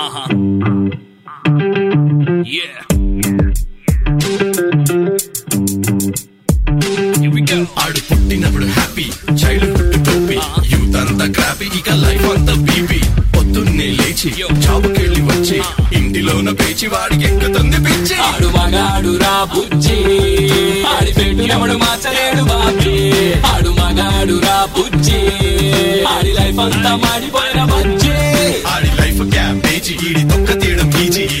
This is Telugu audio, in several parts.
Yeah. Here we go. ఆడు పుట్టినప్పుడు హ్యాపీ, చైల్డ్హుడ్ టోపీ, యూత్ అంతా క్రాపీ, ఇక లైఫ్ అంతా బీపీ. పొద్దున్నే లేచి జాబుకెళ్ళి వచ్చి ఇంటిలోన పేచి వాడికి ఎక్కుతుంది పిచ్చి. ఆడు మగాడు రా బుజ్జి, ఆడి పెట్టినప్పుడు మార్చలేడు బాబీ. ఆడు మగాడు రా బుజ్జి, ఆడి లైఫ్ అంతా మాడిపోయిన బుజ్జి. ఆడి లైఫ్ క్యాంపేజీ, ఈడి తొక్క తీయడం ఈజీ. ఈ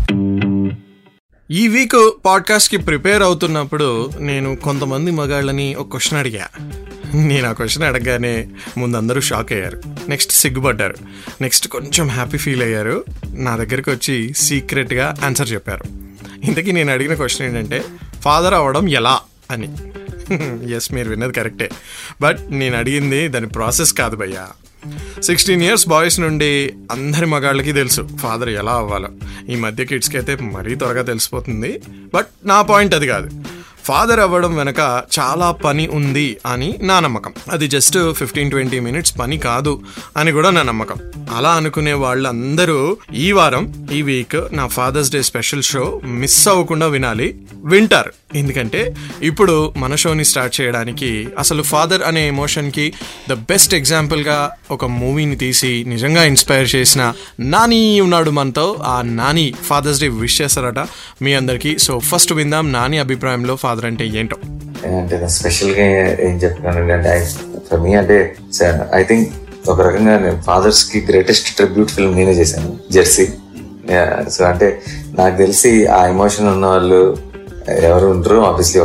ఈ వీక్ పాడ్కాస్ట్కి ప్రిపేర్ అవుతున్నప్పుడు నేను కొంతమంది మగాళ్ళని ఒక క్వశ్చన్ అడిగా. నేను ఆ క్వశ్చన్ అడగగానే ముందు అందరూ షాక్ అయ్యారు, నెక్స్ట్ సిగ్గుపడ్డారు, నెక్స్ట్ కొంచెం హ్యాపీ ఫీల్ అయ్యారు, నా దగ్గరికి వచ్చి సీక్రెట్గా ఆన్సర్ చెప్పారు. ఇంతకీ నేను అడిగిన క్వశ్చన్ ఏంటంటే ఫాదర్ అవ్వడం ఎలా అని. ఎస్, మీరు విన్నది కరెక్టే, బట్ నేను అడిగింది దాని ప్రాసెస్ కాదు భయ్యా. 16 years బాయ్స్ నుండి అందరి మగాళ్ళకి తెలుసు ఫాదర్ ఎలా అవ్వాలో. ఈ మధ్య కిడ్స్కి అయితే మరీ త్వరగా తెలిసిపోతుంది, బట్ నా పాయింట్ అది కాదు. ఫాదర్ అవ్వడం వెనక చాలా పని ఉంది అని నా నమ్మకం. అది జస్ట్ 15-20 minutes పని కాదు అని కూడా నా నమ్మకం. అలా అనుకునే వాళ్ళందరూ ఈ వారం, ఈ వీక్ నా Father's day special show miss అవ్వకుండా వినాలి, వింటారు. ఎందుకంటే ఇప్పుడు మన షోని స్టార్ట్ చేయడానికి అసలు ఫాదర్ అనే ఎమోషన్కి ద బెస్ట్ ఎగ్జాంపుల్గా ఒక మూవీని తీసి నిజంగా ఇన్స్పైర్ చేసిన నాని ఉన్నాడు మనతో. ఆ నాని ఫాదర్స్ డే విష్ చేస్తారట మీ అందరికీ. సో ఫస్ట్ విందాం నాని అభిప్రాయంలో ఫాదర్ అంటే ఏంటో. అంటే స్పెషల్గా ఏం చెప్తున్నాను అంటే, ఫర్ మీ అంటే ఐ థింక్ ఒక రకంగా నేను ఫాదర్స్కి గ్రేటెస్ట్ ట్రిబ్యూట్ ఫిల్మ్ నేనే చేశాను, జెర్సీ. సో అంటే నాకు తెలిసి ఆ ఎమోషన్ ఉన్న వాళ్ళు ఎవరు ఉంటారు, obviously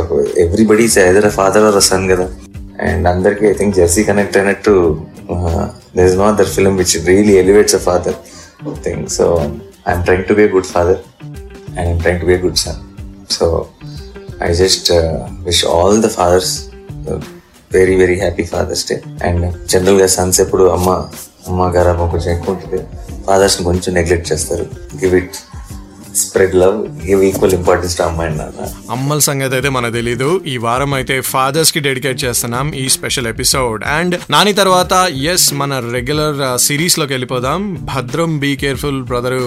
everybody either father or son కదా. అండ్ అందరికీ ఐ థింక్ జెర్సీ కనెక్ట్ అయినట్టు. There is no other film which really elevates a father thing. So I'm trying to be a good father and I'm trying to be a good son. So I just wish all the fathers a very very happy Father's Day. And generally sons epudu amma garamo konచెం ఎక్కువ ఉంటుంది, fathers ని కొంచెం నెగ్లెక్ట్ చేస్తారు. Give it, spread love, give equal importance to amma and nana. అమ్మల సంగతి అయితే మనకు తెలీదు. ఈ వారం అయితే ఫాదర్స్ కి డెడికేట్ చేస్తున్నాం ఈ స్పెషల్ ఎపిసోడ్. అండ్ నాని తర్వాత మన రెగ్యులర్ సిరీస్ లోకి వెళ్ళిపోదాం. Bhadram be careful brother.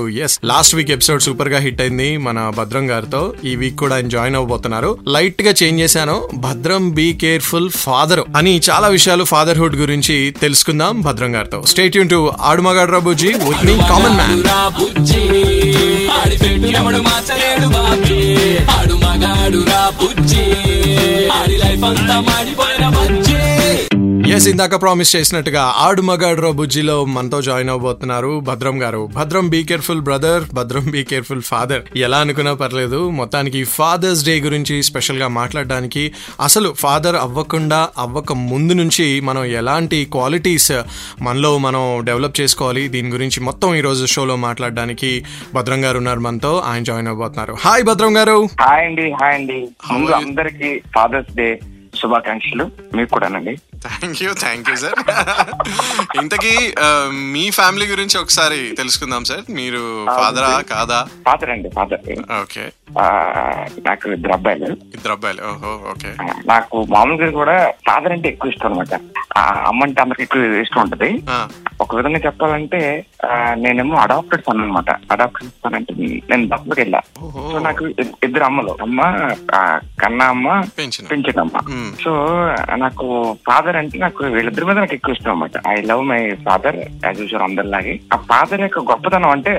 Last week episode super గా హిట్ అయింది మన భద్రం గారితో. ఈ వీక్ కూడా ఆయన జాయిన్ అవ్వబోతున్నారు. లైట్ గా చేంజ్ చేశాను, భద్రం బీ కేర్ఫుల్ ఫాదర్ అని చాలా విషయాలు ఫాదర్హుడ్ గురించి తెలుసుకుందాం భద్రం గారితో. స్టే ట్యూన్ టు ఆడు మగాడు రా Bujji with me common man. ఇందాక ప్రామిస్ చేసినట్టుగా ఆడు మగాడు రా బుజ్జిలో మనతో జాయిన్ అవబోతున్నారు భద్రం గారు. Bhadram be careful brother, Bhadram be careful father, ఎలా అనుకున్నా పర్లేదు. మొత్తానికి ఫాదర్స్ డే గురించి స్పెషల్ గా మాట్లాడడానికి, అసలు ఫాదర్ అవ్వకుండా అవ్వక ముందు నుంచి మనం ఎలాంటి క్వాలిటీస్ మనలో మనం డెవలప్ చేసుకోవాలి, దీని గురించి మొత్తం ఈ రోజు షోలో మాట్లాడడానికి భద్రం గారు ఉన్నారు మనతో. ఆయన జాయిన్ అవబోతున్నారు. హాయ్ భద్రం గారు. హాయ్ అండి. హాయ్ అండి, అందరికీ ఫాదర్స్ డే శుభాకాంక్షలు. మీకు కూడానండి. Thank you. Thank you sir. ఇంతకీ మీ ఫ్యామిలీ గురించి ఒకసారి తెలుసుకుందాం సార్. మీరు ఫాదరా కాదా? ఫాదర్ అండి, ఫాదర్. ఓకే. నాకు ఇద్దరు అబ్బాయిలు. ఇద్దరు అబ్బాయిలు. ఓహో, ఓకే. నాకు మామూలుగా కూడా ఫాదర్ అంటే ఎక్కువ ఇష్టం అనమాట. అమ్మ అంటే అందరికి ఎక్కువ ఇష్టం ఉంటది. ఒక విధంగా చెప్పాలంటే నేనేమో అడాప్టెడ్ సన్ అనమాట. అడాప్టెడ్ సన్ అంటే నేను దప్పకి వెళ్ళా. సో నాకు ఇద్దరు అమ్మలు, అమ్మ కన్నా అమ్మ, పెంచినమ్మ. సో నాకు ఫాదర్ అంటే నాకు వీళ్ళిద్దరి మీద నాకు ఎక్కువ ఇష్టం అనమాట. I love my father as usual అందరిలాగే. ఆ ఫాదర్ యొక్క గొప్పతనం అంటే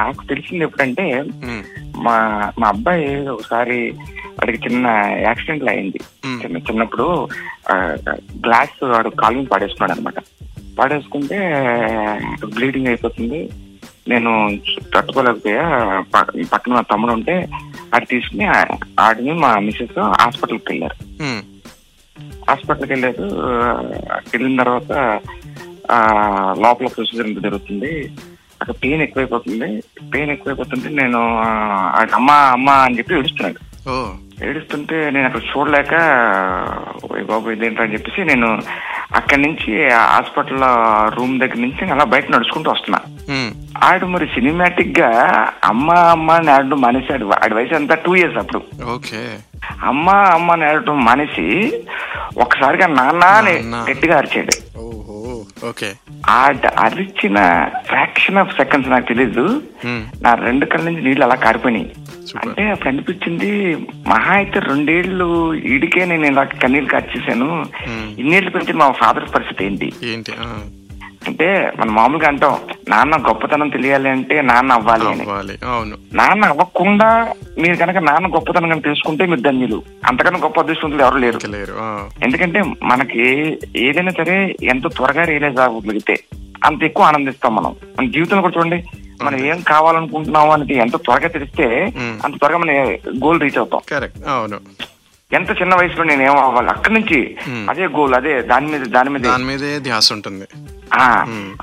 నాకు తెలిసింది ఎప్పుడంటే, మా అబ్బాయి ఒకసారి వాడికి చిన్న యాక్సిడెంట్ అయింది. చిన్నప్పుడు గ్లాస్ వాడు కాలుని పాడేసుకున్నాడు అనమాట. పాడేసుకుంటే బ్లీడింగ్ అయిపోతుంది. నేను తట్టుకోలేకపోయా. పక్కన మా తమ్ముడు ఉంటే ఆడి తీసుకుని ఆడిని మా మిస్సెస్ హాస్పిటల్కి వెళ్ళారు. హాస్పిటల్కి వెళ్ళారు. వెళ్ళిన తర్వాత లోపల ప్రొసీజర్ అంతా జరుగుతుంది. అక్కడ పెయిన్ ఎక్కువైపోతుంది. నేను అమ్మ అమ్మ అని చెప్పి విడుస్తున్నాడు. ఏడుస్తుంటే నేను అక్కడ చూడలేక బాబు ఇదేంటో అని చెప్పేసి నేను అక్కడి నుంచి హాస్పిటల్ రూమ్ దగ్గర నుంచి అలా బయట నడుచుకుంటూ వస్తున్నా. ఆడు మరి సినిమాటిక్ గా అమ్మ అమ్మ అని ఆడటం మానేసాడు. ఆడి వయసు అంతా 2 years అప్పుడు. అమ్మ అమ్మ అని ఆడటం మానేసి ఒకసారిగా నాన్న అని గట్టిగా అరిచాడు. అరిచిన ఫ్రాక్షన్ ఆఫ్ సెకండ్స్ నాకు తెలీదు, నా రెండు కళ్ళ నుంచి నీళ్ళు అలా కారిపోయినాయి. అంటే అప్పుడు అనిపించింది మహా అయితే 2 ఏళ్ళు ఇడికే నేను ఇలా కన్నీళ్ళు కాచేసాను, ఇన్నేళ్ళు పెంచి మా ఫాదర్ పరిస్థితి ఏంటి అంటే మనం మామూలుగా అంటాం నాన్న గొప్పతనం తెలియాలి అంటే నాన్న అవ్వాలి అని. నాన్న అవ్వకుండా మీరు కనుక నాన్న గొప్పతనం కనుక తెలుసుకుంటే మీరు ధన్యులు, అంతకన్నా గొప్ప అదృష్టవంతులు ఎవరు లేరు. ఎందుకంటే మనకి ఏదైనా సరే ఎంత త్వరగా రియలైజ్ అవ్వగలిగితే అంత ఎక్కువ ఆనందిస్తాం మనం. మన జీవితంలో కూడా చూడండి, మనం ఏం కావాలనుకుంటున్నాం అనేది ఎంత త్వరగా తెలిస్తే అంత త్వరగా మనం గోల్ రీచ్ అవుతాం. ఎంత చిన్న వయసులో నేను ఏం అవ్వాలి, అక్కడి నుంచి అదే గోల్, అదే దాని మీద ధ్యాస ఉంటుంది.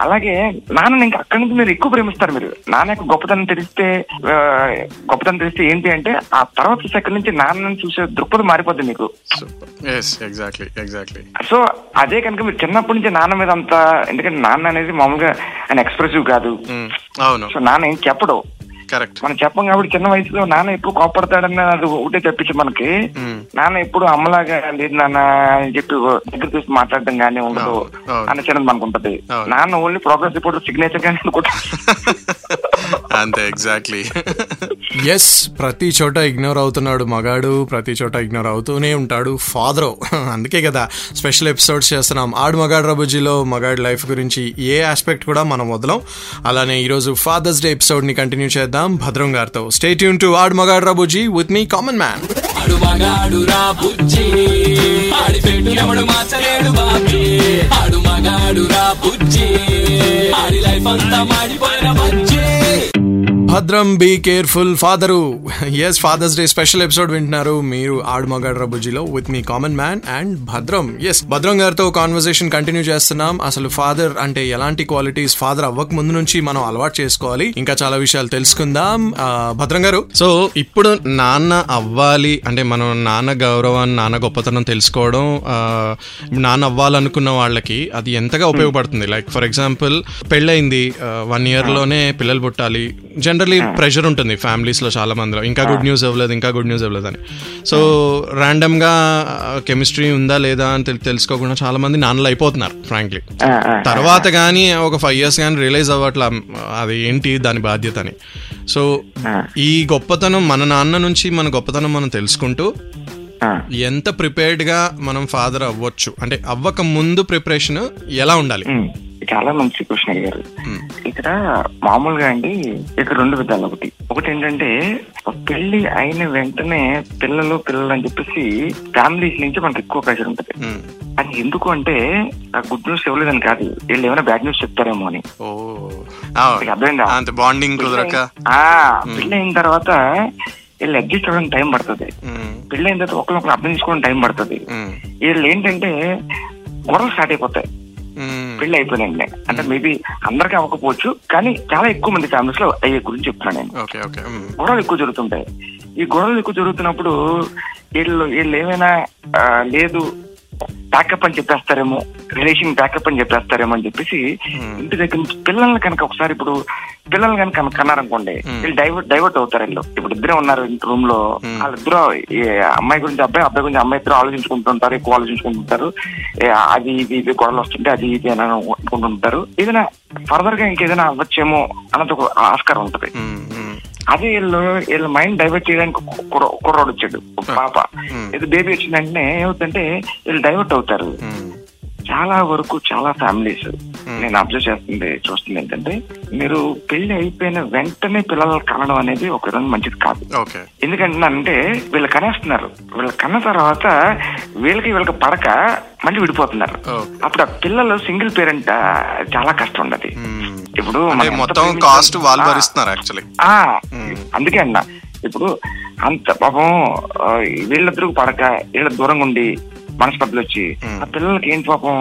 అలాగే నాన్న ఇంకా అక్కడి నుంచి మీరు ఎక్కువ ప్రేమిస్తారు. మీరు నాన్న యొక్క గొప్పతనం తెలిస్తే ఏంటి అంటే ఆ తర్వాత సెకండ్ నుంచి నాన్నని చూసే దృక్పథం మారిపోద్ది మీకు. సో అదే కనుక మీరు చిన్నప్పటి నుంచి నాన్న మీద అంత, ఎందుకంటే నాన్న అనేది మామూలుగా ఆయన ఎక్స్ప్రెసివ్ కాదు, సో నాన్న ఏం చెప్పడు, మనం చెప్పం కాబట్టి చిన్న వయసులో నాన్న ఎప్పుడు కోపడతాడని అది ఒకటే తప్పించి మనకి నాన్న ఎప్పుడు అమ్మలాగా లేదు నాన్న అని చెప్పి దగ్గర చూసి మాట్లాడడం కానీ ఉండదు అని చిన్నది మనకు ఉంటది. నాన్న ఓన్లీ ప్రోగ్రెస్ రిపోర్ట్ సిగ్నేచర్ కానీ అనుకుంటారు అంతే. ఎగ్జాక్ట్లీ ఎస్, ప్రతి చోట ఇగ్నోర్ అవుతున్నాడు మగాడు, ప్రతి చోట ఇగ్నోర్ అవుతూనే ఉంటాడు ఫాదరు. అందుకే కదా స్పెషల్ ఎపిసోడ్స్ చేస్తున్నాం ఆడు మగాడు రబుజీలో. మగాడి లైఫ్ గురించి ఏ ఆస్పెక్ట్ కూడా మనం వదలం. అలానే ఈరోజు ఫాదర్స్ డే ఎపిసోడ్ని కంటిన్యూ చేద్దాం భద్రం గారితో. స్టే ట్యూన్ టు ఆడు మగాడు రబుజీ with me common man. Bhadram be careful father. Yes, fathers day special episode వింటున్నారు మీరు ఆడు మగాడు రబుజీలో with me common man and Bhadram. Yes, Bhadram గారితో కాన్వర్సేషన్ కంటిన్యూ చేస్తున్నాం. అసలు ఫాదర్ అంటే ఎలాంటి క్వాలిటీస్ ఫాదర్ అవ్వక ముందు నుంచి మనం అలవాటు చేసుకోవాలి, ఇంకా చాలా విషయాలు తెలుసుకుందాం. భద్రం గారు, సో ఇప్పుడు నాన్న అవ్వాలి అంటే మనం నాన్న గౌరవాన్ని, నాన్న గొప్పతనం తెలుసుకోవడం, నాన్న అవ్వాలనుకున్న వాళ్ళకి అది ఎంతగా ఉపయోగపడుతుంది? లైక్ ఫర్ ఎగ్జాంపుల్ పెళ్ళయింది, 1 yearలోనే పిల్లలు పుట్టాలి, జనరలీ ప్రెషర్ ఉంటుంది ఫ్యామిలీస్ లో చాలా మందిలో, ఇంకా గుడ్ న్యూస్ అవ్వలేదు అని. సో ర్యాండమ్ గా కెమిస్ట్రీ ఉందా లేదా అని తెలుసుకోకుండా చాలా మంది నాన్నలు అయిపోతున్నారు ఫ్రాంక్లీ. తర్వాత కానీ ఒక 5 years కానీ రియలైజ్ అవ్వట్లా అది ఏంటి దాని బాధ్యత అని. సో ఈ గొప్పతనం మన నాన్న నుంచి మన గొప్పతనం మనం తెలుసుకుంటూ ఎంత ప్రిపేర్డ్ గా మనం ఫాదర్ అవ్వచ్చు అంటే అవ్వక ముందు ప్రిపరేషన్ ఎలా ఉండాలి? చాలా మంచి క్వశ్చన్ అయ్యారు. ఇక్కడ మామూలుగా అండి ఇక్కడ 2 విధాలు. ఒకటి ఏంటంటే పెళ్లి అయిన వెంటనే పిల్లలు అని చెప్పేసి ఫ్యామిలీస్ నుంచి మనకి ఎక్కువ ప్రెషర్ ఉంటది. అది ఎందుకు అంటే గుడ్ న్యూస్ ఇవ్వలేదని కాదు, వీళ్ళు ఏమైనా బ్యాడ్ న్యూస్ చెప్తారేమో అని. అర్థమైందా? బాండింగ్ పెళ్లి అయిన తర్వాత వీళ్ళు అడ్జస్ట్ అవ్వడానికి టైం పడుతుంది, పెళ్లి అయిన తర్వాత ఒకరినొకరు అర్థం చేసుకోవడానికి టైం పడుతుంది. వీళ్ళు ఏంటంటే గొడవలు స్టార్ట్ అయిపోతాయి పెళ్లి అయిపోయినాయండి. అంటే మేబీ అందరికీ అవ్వకపోవచ్చు కానీ చాలా ఎక్కువ మంది ఫ్యామిలీస్ లో అయ్యే గురించి చెప్తున్నాను నేను. గొడవలు ఎక్కువ జరుగుతుంటాయి. ఈ గొడవలు ఎక్కువ జరుగుతున్నప్పుడు వీళ్ళు ఏమైనా లేదు ప్యాకప్ అని చెప్పేస్తారేమో, రిలేషన్ ప్యాకప్ అని చెప్పేస్తారేమో అని చెప్పేసి ఇంటి దగ్గర నుంచి పిల్లల్ని కనుక ఒకసారి ఇప్పుడు పిల్లల్ని కనుక కన్నారనుకోండి వీళ్ళు డైవర్ట్ అవుతారు. వీళ్ళు ఇప్పుడు ఇద్దరే ఉన్నారు రూమ్ లో, వాళ్ళిద్దరూ అమ్మాయి గురించి అబ్బాయి, అబ్బాయి గురించి అమ్మాయి, ఇద్దరు ఆలోచించుకుంటుంటారు, ఎక్కువ ఆలోచించుకుంటుంటారు. అది ఇది గొడవలు వస్తుంటే అది ఇది అని అనుకుంటుంటారు. ఏదైనా ఫర్దర్ గా ఇంకేదైనా అవ్వచ్చేమో అన్నది ఒక ఆస్కారం ఉంటది. అదే వీళ్ళ మైండ్ డైవర్ట్ చేయడానికి కుర్రోడు వచ్చాడు, పాప ఇది బేబీ వచ్చిన వెంటనే ఏమవుతుందంటే వీళ్ళు డైవర్ట్ అవుతారు. చాలా వరకు చాలా ఫ్యామిలీస్ నేను అబ్జర్వ్ చూస్తుంది ఏంటంటే మీరు పెళ్లి అయిపోయిన వెంటనే పిల్లలు కనడం అనేది ఒక విధంగా మంచిది కాదు. ఎందుకంటే వీళ్ళు కనేస్తున్నారు, వీళ్ళు కన్న తర్వాత వీళ్ళకి పడక మళ్ళీ విడిపోతున్నారు. అప్పుడు ఆ పిల్లలు సింగిల్ పేరెంట్ చాలా కష్టం ఉండదు. ఇప్పుడు అందుకే అన్న ఇప్పుడు అంత పాపం వీళ్ళిద్దరూ పడక వీళ్ళ దూరంగా ఉండి మనస్పర్ధలు వచ్చి ఆ పిల్లలకి ఏంటి పాపం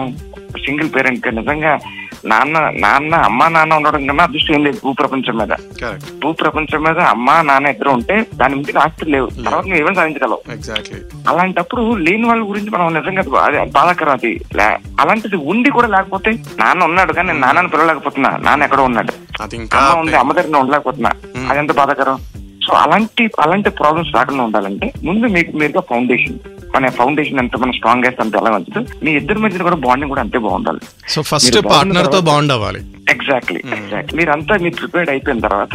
సింగిల్ పేరెంట్ గా నిజంగా నాన్న నాన్న అమ్మా నాన్న ఉండడం కన్నా అదృష్టం ఏం లేదు భూప్రపంచం మీద. భూప్రపంచం మీద అమ్మా నాన్న ఇద్దరు ఉంటే దాని మీద ఆస్తులు లేవు, తర్వాత నువ్వు ఏమైనా సాధించగలవు. అలాంటప్పుడు లేని వాళ్ళ గురించి మనం నిజంగా అది బాధాకరం. అది అలాంటిది ఉండి కూడా లేకపోతే, నాన్న ఉన్నాడు కానీ నేను నాన్నని పిలవలేకపోతున్నా, నాన్న ఎక్కడో ఉన్నాడు, అమ్మ ఉంది అమ్మ దగ్గర ఉండలేకపోతున్నా, అది ఎంత బాధాకరం. సో అలాంటి ప్రాబ్లమ్స్ రాకుండా ఉండాలంటే ముందు మీకు మీరుగా ఫౌండేషన్, మన ఫౌండేషన్ ఎంత మనం స్ట్రాంగ్ అయితే అంత ఎలా మంచిది, మీ ఇద్దరి మధ్యన కూడా బాండింగ్ కూడా అంతే బాగుండాలి. సో ఫస్ట్ పార్ట్నర్ తో బాండ్ అవ్వాలి. ఎగ్జాక్ట్లీ ఎగ్జాక్ట్లీ మీరంతా మీరు ప్రిపేర్డ్ అయిపోయిన తర్వాత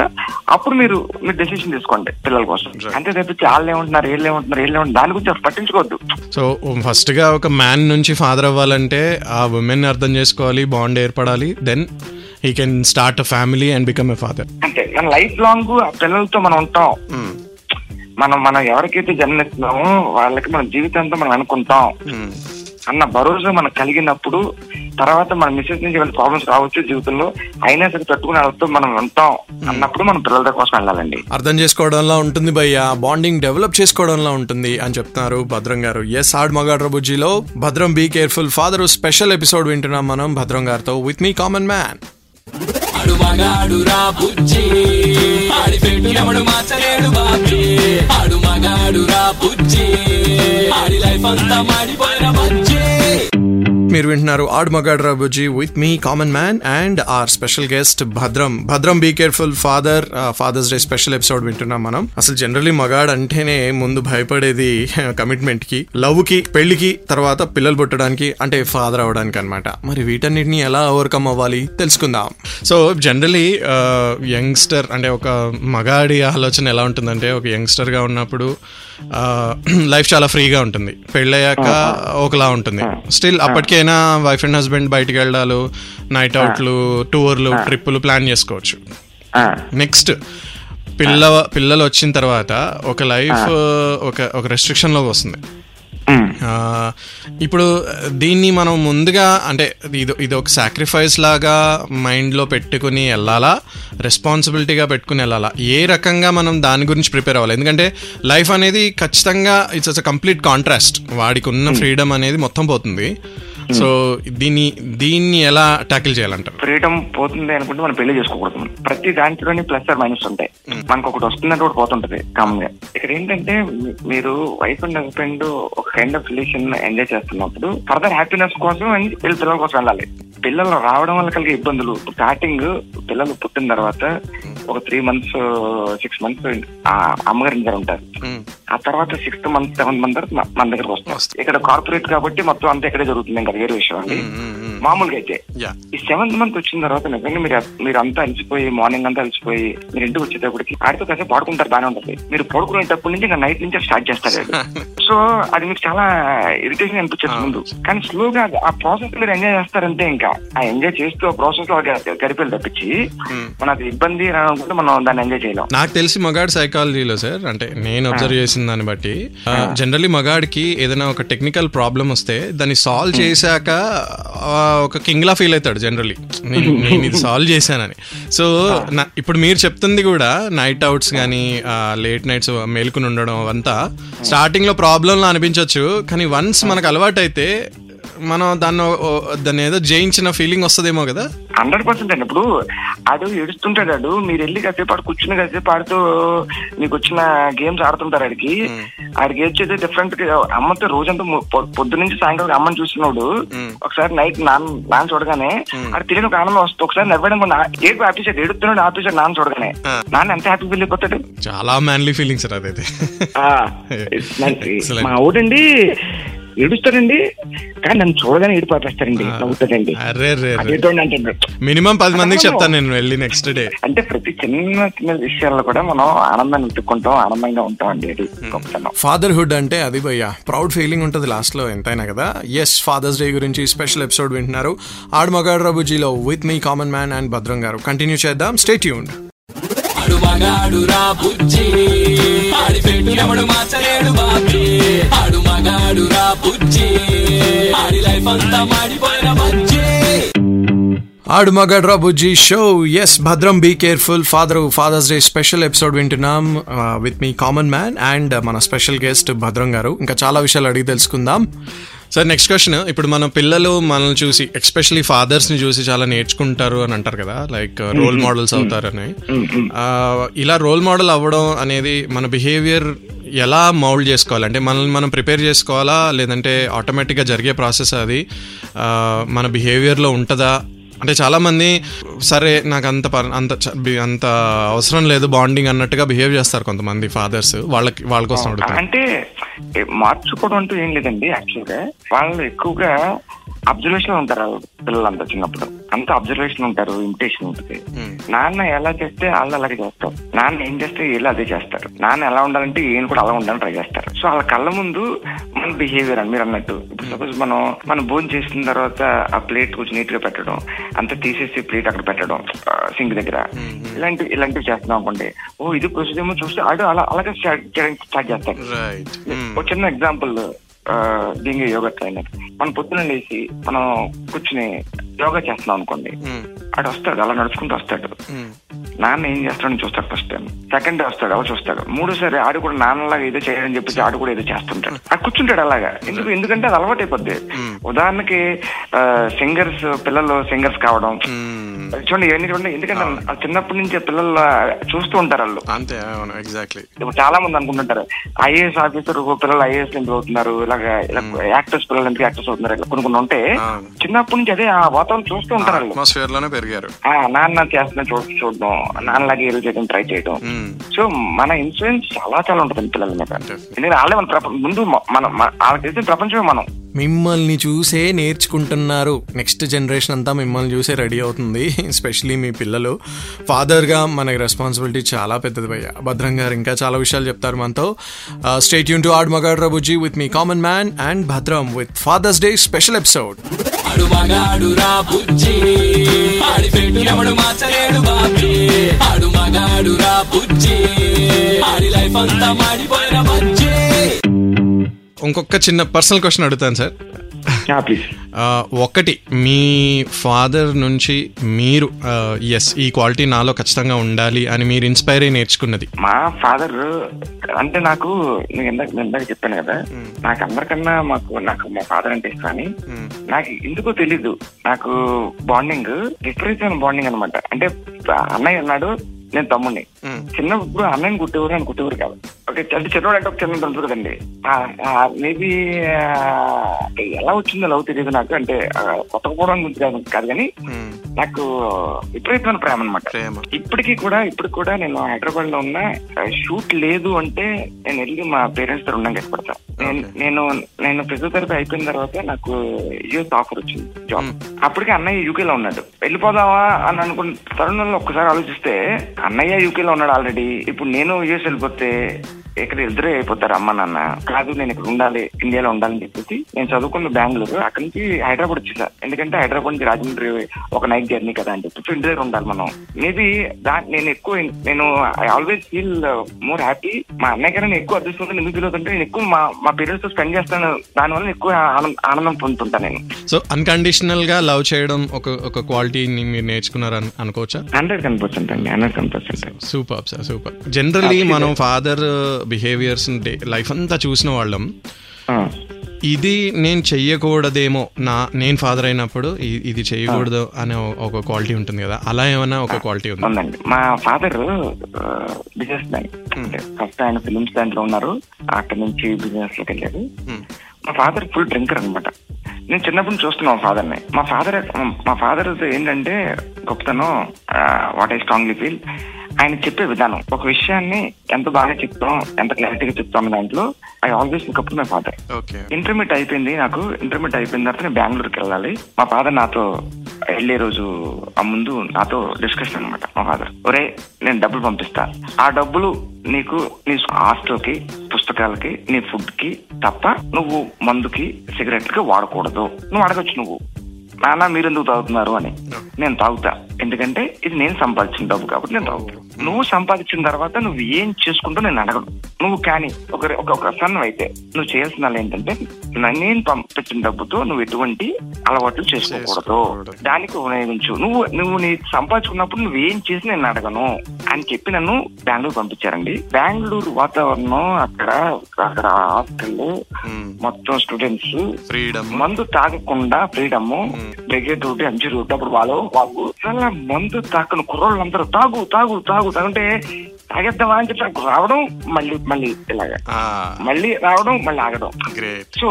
అప్పుడు మీరు మీ డెసిషన్ తీసుకోండి పిల్లల కోసం. అంతే తప్పించి వాళ్ళు ఏమంటున్నారు వీళ్ళు ఏమంటున్నారు వీళ్ళు ఏమంటున్నారు దాని గురించి పట్టించుకోవద్దు. సో ఫస్ట్ గా ఒక మ్యాన్ నుంచి ఫాదర్ అవ్వాలంటే ఆ ఉమెన్ అర్థం చేసుకోవాలి, బాండ్ ఏర్పడాలి, then he can start a family and become a father. అంటే మన లైఫ్ లాంగ్ ఆ పిల్లలతో మనం ఉంటాం. మనం ఎవరికైతే జన్మిస్తున్నామో వాళ్ళకి మన జీవితంతో మనం అనుకుంటాం అన్న భరోసా మనకు కలిగినప్పుడు తర్వాత మన మిస్సెస్ నుంచి ఏమైనా ప్రాబ్లమ్స్ రావచ్చు జీవితంలో, అయినా సరే తట్టుకునే వాళ్ళతో మనం ఉంటాం అన్నప్పుడు మనం పిల్లల కోసం వెళ్ళాలండి. అర్థం చేసుకోవడంలో ఉంటుంది భయ్యా, బాండింగ్ డెవలప్ చేసుకోవడంలో ఉంటుంది అని చెప్తున్నారు భద్రం గారు. ఎస్, హార్డ్ మగాడ్ రబుజీలో Bhadram be careful father special episode వింటున్నాం మనం భద్రం గారితో. విత్ మీ కామన్ మ్యాన్ మీరు వింటున్నారు ఆడు మగాడు రా Bujji with me common man and our special guest Bhadram. Bhadram be careful father Father's day special episode వింటున్నాం మనం. అసలు జనరలీ మగాడు అంటేనే ముందు భయపడేది కమిట్మెంట్ కి, లవ్ కి, పెళ్లికి, తర్వాత పిల్లలు పుట్టడానికి అంటే ఫాదర్ అవడానికి అనమాట. మరి వీటన్నిటిని ఎలా ఓవర్కమ్ అవ్వాలి తెలుసుకుందాం. సో జనరలీ యంగ్స్టర్ అంటే ఒక మగాడి ఆలోచన ఎలా ఉంటుందంటే, ఒక యంగ్స్టర్ గా ఉన్నప్పుడు లైఫ్ చాలా ఫ్రీగా ఉంటుంది, పెళ్ళయ్యాక ఒకలా ఉంటుంది. స్టిల్ అప్పటికైనా వైఫ్ అండ్ హస్బెండ్ బయటకు వెళ్ళడాలు, నైట్ అవుట్లు, టూర్లు, ట్రిప్పులు ప్లాన్ చేసుకోవచ్చు. నెక్స్ట్ పిల్లలు వచ్చిన తర్వాత ఒక లైఫ్ ఒక రెస్ట్రిక్షన్ లోకి వస్తుంది. ఇప్పుడు దీన్ని మనం ముందుగా అంటే ఇది ఒక సాక్రిఫైస్ లాగా మైండ్లో పెట్టుకుని వెళ్ళాలా, రెస్పాన్సిబిలిటీగా పెట్టుకుని వెళ్ళాలా, ఏ రకంగా మనం దాని గురించి ప్రిపేర్ అవ్వాలి? ఎందుకంటే లైఫ్ అనేది ఖచ్చితంగా ఇట్స్ అ కంప్లీట్ కాంట్రాస్ట్, వాడికి ఉన్న ఫ్రీడమ్ అనేది మొత్తం పోతుంది. సో దీన్ని ఎలా టాకిల్ చేయాలంటారు? ఫ్రీడమ్ పోతుంది అనుకుంటే మనం పెళ్లి చేసుకోకూడదు. ప్రతి దాంట్లోనే ప్లస్ ఆర్ మైనస్ ఉంటాయి, మనకు ఒకటి వస్తుందంటే ఒకటి పోతుంటది కామన్ గా. ఇక్కడ ఏంటంటే మీరు వైఫ్ అండ్ హస్బెండ్ ఒక కైండ్ ఆఫ్ రిలేషన్ ఎంజాయ్ చేస్తున్నప్పుడు ఫర్దర్ హ్యాపీనెస్ కోసం అండ్ పిల్లల కోసం వెళ్ళాలి. పిల్లలు రావడం వల్ల కలిగే ఇబ్బందులు, స్టార్టింగ్ పిల్లలు పుట్టిన తర్వాత ఒక 3 months 6 months అమ్మగారి దగ్గర ఉంటారు, ఆ తర్వాత 6th month 7th month మన దగ్గర వస్తారు. ఇక్కడ కార్పొరేట్ కాబట్టి మొత్తం అంతా ఇక్కడే జరుగుతుంది, ఇంకా వేరే విషయం అండి. మామూలుగా అయితే ఈ 7th month వచ్చిన తర్వాత నిజంగా మీరు అంతా అలిసిపోయి, మార్నింగ్ అంతా అలిసిపోయి మీరు ఇంటికి వచ్చేటప్పటికి ఆడితో కాసేపు పడుకుంటారు, బాగానే ఉంటుంది. మీరు పడుకునేటప్పటి నుంచి ఇంకా నైట్ నుంచి స్టార్ట్ చేస్తారు. సో అది మీకు చాలా ఇరిటేషన్ అనిపించేది ముందు, కానీ స్లోగా ఆ ప్రాసెస్ మీరు ఎంజాయ్ చేస్తారంటే ఇంకా ఆ ఎంజాయ్ చేస్తూ ఆ ప్రాసెస్ లో గరిపేలు తప్పించి మనం అది ఇబ్బంది అని అనుకుంటే మనం దాన్ని ఎంజాయ్ చేయలేం. నాకు తెలిసి మగాడి సైకాలజీలో సార్, అంటే నేను అబ్జర్వ్ చేసిన దాన్ని బట్టి, జనరలీ మగాడికి ఏదైనా ఒక టెక్నికల్ ప్రాబ్లం వస్తే దాన్ని సాల్వ్ చేశాక ఒక కింగ్లా ఫీల్ అవుతాడు జనరలీ, నేను ఇది సాల్వ్ చేశానని. సో ఇప్పుడు మీరు చెప్తుంది కూడా నైట్ అవుట్స్ కానీ లేట్ నైట్స్ మేల్కొని ఉండడం అంతా స్టార్టింగ్లో ప్రాబ్లంలా అనిపించవచ్చు, కానీ వన్స్ మనకు అలవాటు అయితే మనం దాన్ని ఏదో జయించిన ఫీలింగ్ వస్తుందేమో కదా. 100% అండి. ఇప్పుడు ఆడు ఏడుస్తుంటాడు, ఆడు మీరు వెళ్ళి కాసేపు ఆడు కూర్చుని కాసేపు ఆడుతూ మీకు వచ్చిన గేమ్స్ ఆడుతుంటారు. ఆడికి ఏడ్చేది డిఫరెంట్ గా. అమ్మతో రోజంతా పొద్దు నుంచి సాయంకాలం అమ్మని చూసినోడు ఒకసారి నైట్ నాన్న చూడగానే ఆడు తెలియని ఒక ఆనందం వస్తుంది. ఒకసారి నవ్వడం కూడా ఏడు ఆపేసాడు, ఏడుతున్నాడు ఆపేసాడు నాన్న చూడగానే. నాన్న ఎంత హ్యాపీ ఫీల్ అయిపోతాడు. చాలా మ్యాన్లీ ఫీలింగ్స్ అదైతే. మా ఊడండి ఏడుస్తారండి, కానీ నన్ను చూడగానే ఏడిపోతారండి, నవ్వుతాడండి. మినిమం 10 మందికి చెప్తాను నేను వెళ్ళి నెక్స్ట్ డే. అంటే ప్రతి చిన్న చిన్న విషయాల్లో కూడా మనం ఆనందాన్ని వెతుక్కుంటాం, ఆనందంగా ఉంటాం అండి. ఫాదర్హుడ్ అంటే అది భయ్యా ప్రౌడ్ ఫీలింగ్ ఉంటుంది లాస్ట్ లో ఎంతైనా కదా. ఎస్, ఫాదర్స్ డే గురించి స్పెషల్ ఎపిసోడ్ వింటున్నారు ఆడు మగాడు రబుజీలో with me common man and Bhadram గారు. కంటిన్యూ చేద్దాం, స్టే ట్యూన్డ్. ఆడు మగాడు రా Bujji show. Yes, Bhadram be careful Father's day special episode వింటున్నాం with me common man and మన స్పెషల్ గెస్ట్ భద్రం గారు. ఇంకా చాలా విషయాలు అడిగి తెలుసుకుందాం. సార్ నెక్స్ట్ క్వశ్చన్, ఇప్పుడు మన పిల్లలు మనల్ని చూసి, ఎస్పెషలీ ఫాదర్స్ని చూసి చాలా నేర్చుకుంటారు అని అంటారు కదా, లైక్ రోల్ మోడల్స్ అవుతారని. ఇలా రోల్ మోడల్ అవ్వడం అనేది మన బిహేవియర్ ఎలా మౌల్డ్ చేసుకోవాలి? అంటే మనల్ని మనం ప్రిపేర్ చేసుకోవాలా, లేదంటే ఆటోమేటిక్గా జరిగే ప్రాసెస్ అది మన బిహేవియర్లో ఉంటుందా? అంటే చాలామంది సరే నాకు అంత అవసరం లేదు బాండింగ్ అన్నట్టుగా బిహేవ్ చేస్తారు కొంతమంది ఫాదర్స్. వాళ్ళ కోసం అంటే మార్చుకోవడం అంటూ ఏం లేదండి. యాక్చువల్గా వాళ్ళు ఎక్కువగా అబ్జర్వేషన్ ఉంటారు, పిల్లలంతా చిన్నప్పుడు అంతా అబ్జర్వేషన్ ఉంటారు, ఇమిటేషన్ ఉంటుంది. నాన్న ఎలా చేస్తే వాళ్ళు అలాగే చేస్తారు, నాన్న ఏం చేస్తే వీళ్ళు అదే చేస్తారు, నాన్న ఎలా ఉండాలంటే ఈయన కూడా అలా ఉండాలని ట్రై చేస్తారు. సో వాళ్ళ కళ్ళ ముందు మన బిహేవియర్ అని మీరు అన్నట్టు, ఇప్పుడు సపోజ్ మనం భోజనం చేసిన తర్వాత ఆ ప్లేట్ కొంచెం నీట్ గా పెట్టడం, అంతా తీసేసి ప్లేట్ అక్కడ పెట్టడం సింక్ దగ్గర, ఇలాంటివి చేస్తున్నాం అనుకోండి. ఓ ఇది ప్రొసీజర్ ఏమో చూస్తే అడు అలాగే స్టార్ట్ చేస్తాడు. ఒక చిన్న ఎగ్జాంపుల్, దీనికి యోగా ట్రైనర్ మనం పొద్దున లేసి మనం కూర్చుని యోగా చేస్తున్నాం అనుకోండి, అటు వస్తాడు అలా నడుచుకుంటూ వస్తాడు, నాన్న ఏం చేస్తాడని చూస్తాడు ఫస్ట్ టైం. సెకండ్ డే వస్తాడు అలా చూస్తాడు, మూడోసారి ఆడు కూడా నాన్నలాగా ఏదో చేయాలని చెప్పేసి ఆడు కూడా ఏదో చేస్తుంటాడు, అది కూర్చుంటాడు అలాగా. ఎందుకంటే అది అలవాటు అయిపోద్ది. ఉదాహరణకి సింగర్స్ పిల్లలు సింగర్స్ కావడం చూడండి, ఇవన్నీ చూడండి, ఎందుకంటే చిన్నప్పటి నుంచి పిల్లలు చూస్తూ ఉంటారు. వాళ్ళు ఇప్పుడు చాలా మంది అనుకుంటుంటారు ఐఏఎస్ ఆఫీసర్ పిల్లలు ఐఏఎస్ ఎందుకు అవుతున్నారు, ఇలాగా యాక్టర్స్ పిల్లలు ఎందుకు యాక్టర్స్ అవుతున్నారు, ఇలా కొన్ని ఉంటే చిన్నప్పటి నుంచి అదే ఆ వాతావరణం చూస్తూ ఉంటారు. వాళ్ళు పెరిగారు నాన్న చేస్తున్న చూడడం, నాన్నలాగే ఏదో చేయడం ట్రై చేయడం. సో మన ఇన్ఫ్లుయెన్స్ చాలా చాలా ఉంటుంది పిల్లల మీద, ఎందుకంటే వాళ్ళే మన ముందు మనం వాళ్ళకి తెలిసిన ప్రపంచమే మనం. మిమ్మల్ని చూసే నేర్చుకుంటున్నారు, నెక్స్ట్ జనరేషన్ అంతా మిమ్మల్ని చూసే రెడీ అవుతుంది, ఎస్పెషలీ మీ పిల్లలు. ఫాదర్గా మనకి రెస్పాన్సిబిలిటీ చాలా పెద్దది భయ్య. భద్రం గారు ఇంకా చాలా విషయాలు చెప్తారు మనతో. Stay tune to add మగాడ్ రాబుజీ with me common man and Bhadram with fathers day special episode. ఇంకొక చిన్న పర్సనల్ క్వశ్చన్ అడుగుతాను సార్. ఒకటి, మీ ఫాదర్ నుంచి మీరు ఈ క్వాలిటీ నాలో ఖచ్చితంగా ఉండాలి అని మీరు ఇన్స్పైర్ అయ్యి నేర్చుకున్నది? మా ఫాదర్ అంటే నాకు నేను చెప్పాను కదా, నాకు అందరికన్నా నాకు మా ఫాదర్ అంటే ఇష్టం అని. నాకు ఎందుకో తెలీదు, నాకు బాండింగ్ డిఫరెన్స్ అయిన బాండింగ్ అనమాట. అంటే అన్నయ్య అన్నాడు, నేను తమ్ముడిని. చిన్నప్పుడు అన్నయ్యని కుట్టేవారు, నేను కుట్టేవారు కాదు. ఓకే, అంటే చిన్నవాడు అంటే ఒక చిన్న తొలుసు కదండి. మేబీ ఎలా వచ్చిందో లవ్ తెలియదు నాకు, అంటే కొట్టకపోవడం గురించి కాదు కానీ నాకు విపరీతమైన ప్రేమ అనమాట. ఇప్పటికి కూడా నేను హైదరాబాద్ లో ఉన్న షూట్ లేదు అంటే నేను వెళ్ళి మా పేరెంట్స్ తో ఉండడానికి ఇష్టపడతాను. నేను ఫిజియోథెరపీ అయిపోయిన తర్వాత నాకు యూఎస్ ఆఫర్ వచ్చింది జాబ్. అప్పటికే అన్నయ్య యూకే లో ఉన్నాడు. వెళ్ళిపోదావా అని అనుకున్న తరుణంలో ఒక్కసారి ఆలోచిస్తే అన్నయ్య యూకే లో ఉన్నాడు ఆల్రెడీ, ఇప్పుడు నేను యూఎస్ వెళ్ళిపోతే ఇక్కడ ఇద్దరే అయిపోతారు అమ్మ నాన్న. కాదు, నేను ఇక్కడ ఉండాలి, ఇండియాలో ఉండాలని చెప్పేసి నేను చదువుకున్న బెంగళూరు, అక్కడి నుంచి హైదరాబాద్ వచ్చేసా. ఎందుకంటే హైదరాబాద్ నుంచి రాజమండ్రి ఒక నైట్ జర్నీ కదా అని చెప్పేసి ఇంటి దగ్గర ఉండాలి మనం. మేబీ నేను ఎక్కువ నేను I always feel more happy. మా అన్నయ్య గారు నేను ఎక్కువ అదృష్టంగా ఎందుకు ఫీల్ అవుతుంటే, నేను ఎక్కువ మా పేరెంట్స్ తో స్పెండ్ చేస్తాను, దానివల్ల ఎక్కువ ఆనందం పొందుతుంటాను నేను. సో అన్కండిషనల్ గా లవ్ చేయడం ఒక క్వాలిటీని మీరు నేర్చుకున్నారు అనుకోవచ్చా? 100% అండి, 100%. Super sir, super. జనరల్లీ మనం ఫాదర్ బిహేవియర్స్ లైఫ్ అంతా చూసిన వాళ్ళం. ఇది నేను చెయ్యకూడదేమో, నేను ఫాదర్ అయినప్పుడు ఇది చెయ్యకూడదు అనే ఒక క్వాలిటీ ఉంటుంది కదా, అలా ఏమైనా ఒక క్వాలిటీ ఉందండి? మా ఫాదర్ బిజినెస్ మ్యాన్. ఫస్ట్ ఆయన ఫిలిమ్స్ దాంట్లో ఉన్నారు, అక్కడి నుంచి బిజినెస్ లోకి వెళ్ళారు. మా ఫాదర్ ఫుల్ డ్రింకర్ అనమాట. నేను చిన్నప్పుడు చూస్తున్నాను మా ఫాదర్ని. మా ఫాదర్ ఏంటంటే గొప్పతనం, వాట్ ఐ స్ట్రాంగ్లీ ఫీల్, ఆయన చెప్పే విధానం. ఒక విషయాన్ని ఎంత బాగా చెప్తాం, ఎంత క్లారిటీగా చెప్తాం, దాంట్లో ఐ ఆల్వేస్ ఒకప్పుడు మై ఫాదర్. ఇంటర్మీడియట్ అయిపోయిన తర్వాత నేను బెంగళూరుకి వెళ్ళాలి. మా ఫాదర్ నాతో వెళ్లే రోజు ఆ ముందు నాతో డిస్కషన్ అనమాట. మా ఫాదర్, ఒరే నేను డబ్బులు పంపిస్తా, ఆ డబ్బులు నీకు నీ హాస్టల్కి, పుస్తకాలకి, నీ ఫుడ్ కి తప్ప నువ్వు మందుకి సిగరెట్ కి వాడకూడదు. నువ్వు అడగచ్చు, నువ్వు నాన్న మీరెందుకు తాగుతున్నారు అని, నేను తాగుతా, ఎందుకంటే ఇది నేను సంపాదించిన డబ్బు కాబట్టి నేను తాగుతాను. నువ్వు సంపాదించిన తర్వాత నువ్వు ఏం చేసుకుంటావు నేను అడగను నువ్వు. కానీ ఒక సన్ అయితే నువ్వు చేయాల్సిన ఏంటంటే నేను పంపించిన డబ్బుతో నువ్వు ఎటువంటి అలవాట్లు చేసుకోకూడదు, దానికి ఉపయోగించు. నువ్వు నీ సంపాదించుకున్నప్పుడు నువ్వు ఏం చేసి నేను అడగను అని చెప్పి నన్ను బెంగళూరు పంపించారండి. బెంగళూరు వాతావరణం, అక్కడ హాస్టల్లో మొత్తం స్టూడెంట్స్ మందు తాగకుండా freedom Brigade route MG route అప్పుడు వాళ్ళు చాలా మందు తాకని కుర్రోళ్ళందరూ తాగు తాగు తాగు తాగుంటే తాగేద్దామా అని చెప్పి రావడం మళ్ళీ ఇలాగా మళ్ళీ రావడం మళ్ళీ ఆగడం. సో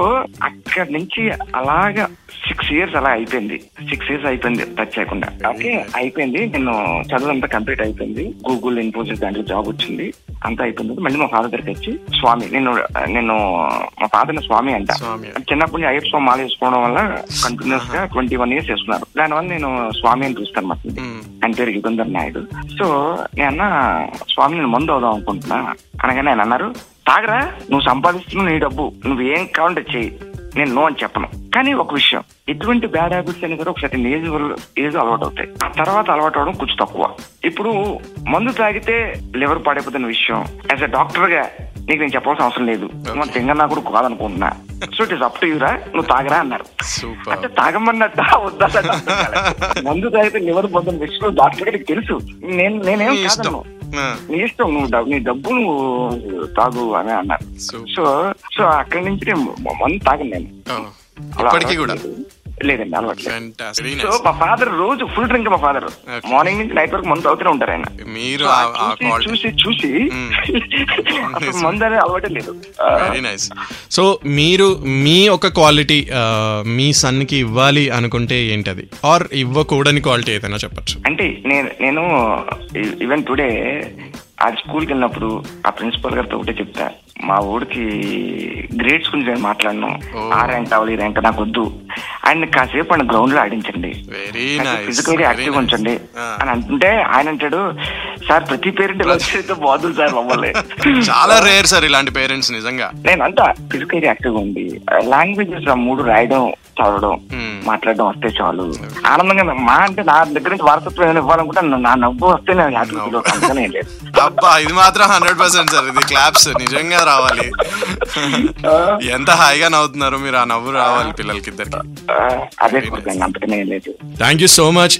అక్కడి నుంచి అలాగా 6 years అలా అయిపోయింది. 6 years అయిపోయింది టచ్ చేయకుండా. ఓకే అయిపోయింది, నేను చదువులంతా కంప్లీట్ అయిపోయింది. గూగుల్ ఇన్ఫోసిస్ దాంట్లో జాబ్ వచ్చింది, అంతా అయిపోయింది. మళ్ళీ మా ఫాదర్ దగ్గరికి వచ్చి స్వామి నేను మా ఫాదర్ స్వామి అంట. చిన్నప్పుడు అయ్యప్ప స్వామి మాల వేసుకోవడం వల్ల కంటిన్యూస్ గా 21 years చేస్తున్నారు. దానివల్ల నేను స్వామి అని చూస్తాను అనమాట. ఆయన పేరు యుగంధర్ నాయుడు. సో నేను స్వామి నేను మందు అవుదాం అనుకుంటున్నా అనగానే ఆయన అన్నారు, తాగరా, నువ్వు సంపాదిస్తున్నావు, నీ డబ్బు, నువ్వేం కావాలంటే చెయ్యి, నేను నో అని చెప్పను. కానీ ఒక విషయం, ఎటువంటి బ్యాడ్ హ్యాబిట్స్ అయినా కూడా ఒకసారి ఏజ్ అలవాటు అవుతాయి, ఆ తర్వాత అలవాటు అవడం కొంచెం తక్కువ. ఇప్పుడు మందు తాగితే లివర్ పాడైపోతున్న విషయం యాజ్ అ డాక్టర్ గా నీకు నేను చెప్పాల్సిన అవసరం లేదు, మన తింగన్నా కూడా కాదనుకుంటున్నా. So it is up to you రా, నువ్వు తాగరా అన్నారు. అంటే తాగమన్నట్ట వద్దా? మందు తాగితే లివర్ పోతున్న విషయం డాక్టర్ గా నీకు తెలుసు, నేనేం కాదను, నీ ఇష్టం, నువ్వు నీ డబ్బు నువ్వు తాగు అని అన్నారు. సో అక్కడి నుంచి నేను మందు తాగను నేను లేదండి అలవాట్లేదు. సో మా ఫాదర్ రోజు ఫుల్ డ్రింక్, మా ఫాదర్ మార్నింగ్ నుంచి నైట్ వరకు మందు అవుతూనే ఉంటారు. ఆయన చూసి చూసి మందు అనేది అలవాటే లేదు. సో మీరు మీ ఒక క్వాలిటీ మీ సన్ కి ఇవ్వాలి అనుకుంటే ఏంటది, ఆర్ ఇవ్వకూడని క్వాలిటీ ఏదైనా చెప్పచ్చు? అంటే నేను ఈవెన్ టుడే ఆ స్కూల్కి వెళ్ళినప్పుడు ఆ ప్రిన్సిపల్ గారితో ఒకటే చెప్తా, మా ఊరికి గ్రేడ్స్ గురించి నేను మాట్లాడను, ఆ ర్యాంక్ అవ్వాలి ఈ ర్యాంక్ నాకు వద్దు. ఆయన కాసేపు ఆయన గ్రౌండ్ లో ఆడించండి, ఫిజికల్ గా యాక్టివ్ ఉంచండి అని అంటుంటే ఆయన అంటాడు, సార్ ప్రతి పేరెంట్ వచ్చేది బాధలు సార్, మమ్మల్ని చాలా రేర్ సార్ ఇలాంటి పేరెంట్స్ నిజంగా. నేను అంతా ఫిజికల్ గా యాక్టివ్ ఉంది, లాంగ్వేజెస్ 3 రాయడం చదవడం మాట్లాడడం వస్తే చాలు ఆనందంగా. మా అంటే నా దగ్గర నుంచి వారసత్వం ఇవ్వాలనుకుంటే నా నవ్వు వస్తే నేను హ్యాపీ లేదు. అబ్బా ఇది మాత్రం 100% సార్, ఇది క్లాప్స్ నిజంగా రావాలి. ఎంత హాయిగా నవ్వుతున్నారు మీరు, ఆ నవ్వు రావాలి పిల్లలకి ఇద్దరికి. థ్యాంక్ యూ సో మచ్,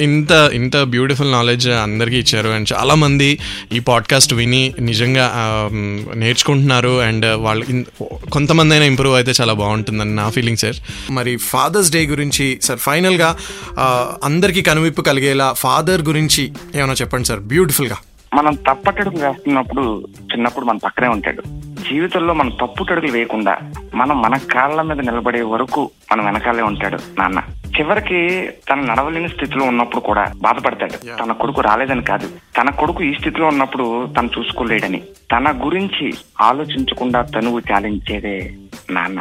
ఇంత బ్యూటిఫుల్ నాలెడ్జ్ అందరికి ఇచ్చారు. అండ్ చాలా మంది ఈ పాడ్కాస్ట్ విని నిజంగా నేర్చుకుంటున్నారు, అండ్ వాళ్ళు కొంతమంది అయినా ఇంప్రూవ్ అయితే చాలా బాగుంటుందని నా ఫీలింగ్ సార్. మరి ఫాదర్స్ డే గురించి సార్ ఫైనల్గా అందరికీ కనువిప్పు కలిగేలా ఫాదర్ గురించి ఏమైనా చెప్పండి సార్ బ్యూటిఫుల్గా. మనం తప్పటడుగు వేస్తున్నప్పుడు చిన్నప్పుడు మన పక్కనే ఉంటాడు. జీవితంలో మనం తప్పుటడుగులు వేయకుండా మన కాళ్ళ మీద నిలబడే వరకు మన వెనకాలే ఉంటాడు నాన్న. చివరికి తన నడవలేని స్థితిలో ఉన్నప్పుడు కూడా బాధపడతాడు, తన కొడుకు రాలేదని కాదు, తన కొడుకు ఈ స్థితిలో ఉన్నప్పుడు తను చూసుకోలేడని. తన గురించి ఆలోచించకుండా తనువు చాలించేదే నాన్న.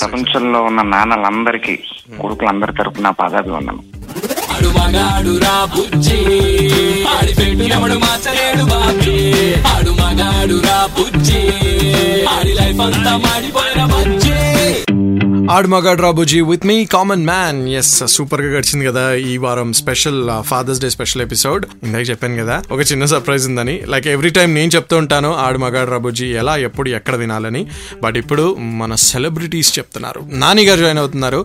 ప్రపంచంలో ఉన్న నాన్నలందరికీ కొడుకులందరి తరపున పాదాభివందనం. ఆడు మగాడు రాబుజీ with me common man. Yes, super గా గడిచింది కదా ఈ వారం special fathers day special episode. ఇందాక చెప్పాను కదా ఒక చిన్న సర్ప్రైజ్ ఉందని, లైక్ ఎవ్రీ టైం నేను చెప్తూ ఉంటాను ఆడు మగాడు రాబుజీ ఎలా ఎప్పుడు ఎక్కడ వినాలని. బట్ ఇప్పుడు మన సెలబ్రిటీస్ చెప్తున్నారు, నాని గారు జాయిన్ అవుతున్నారు.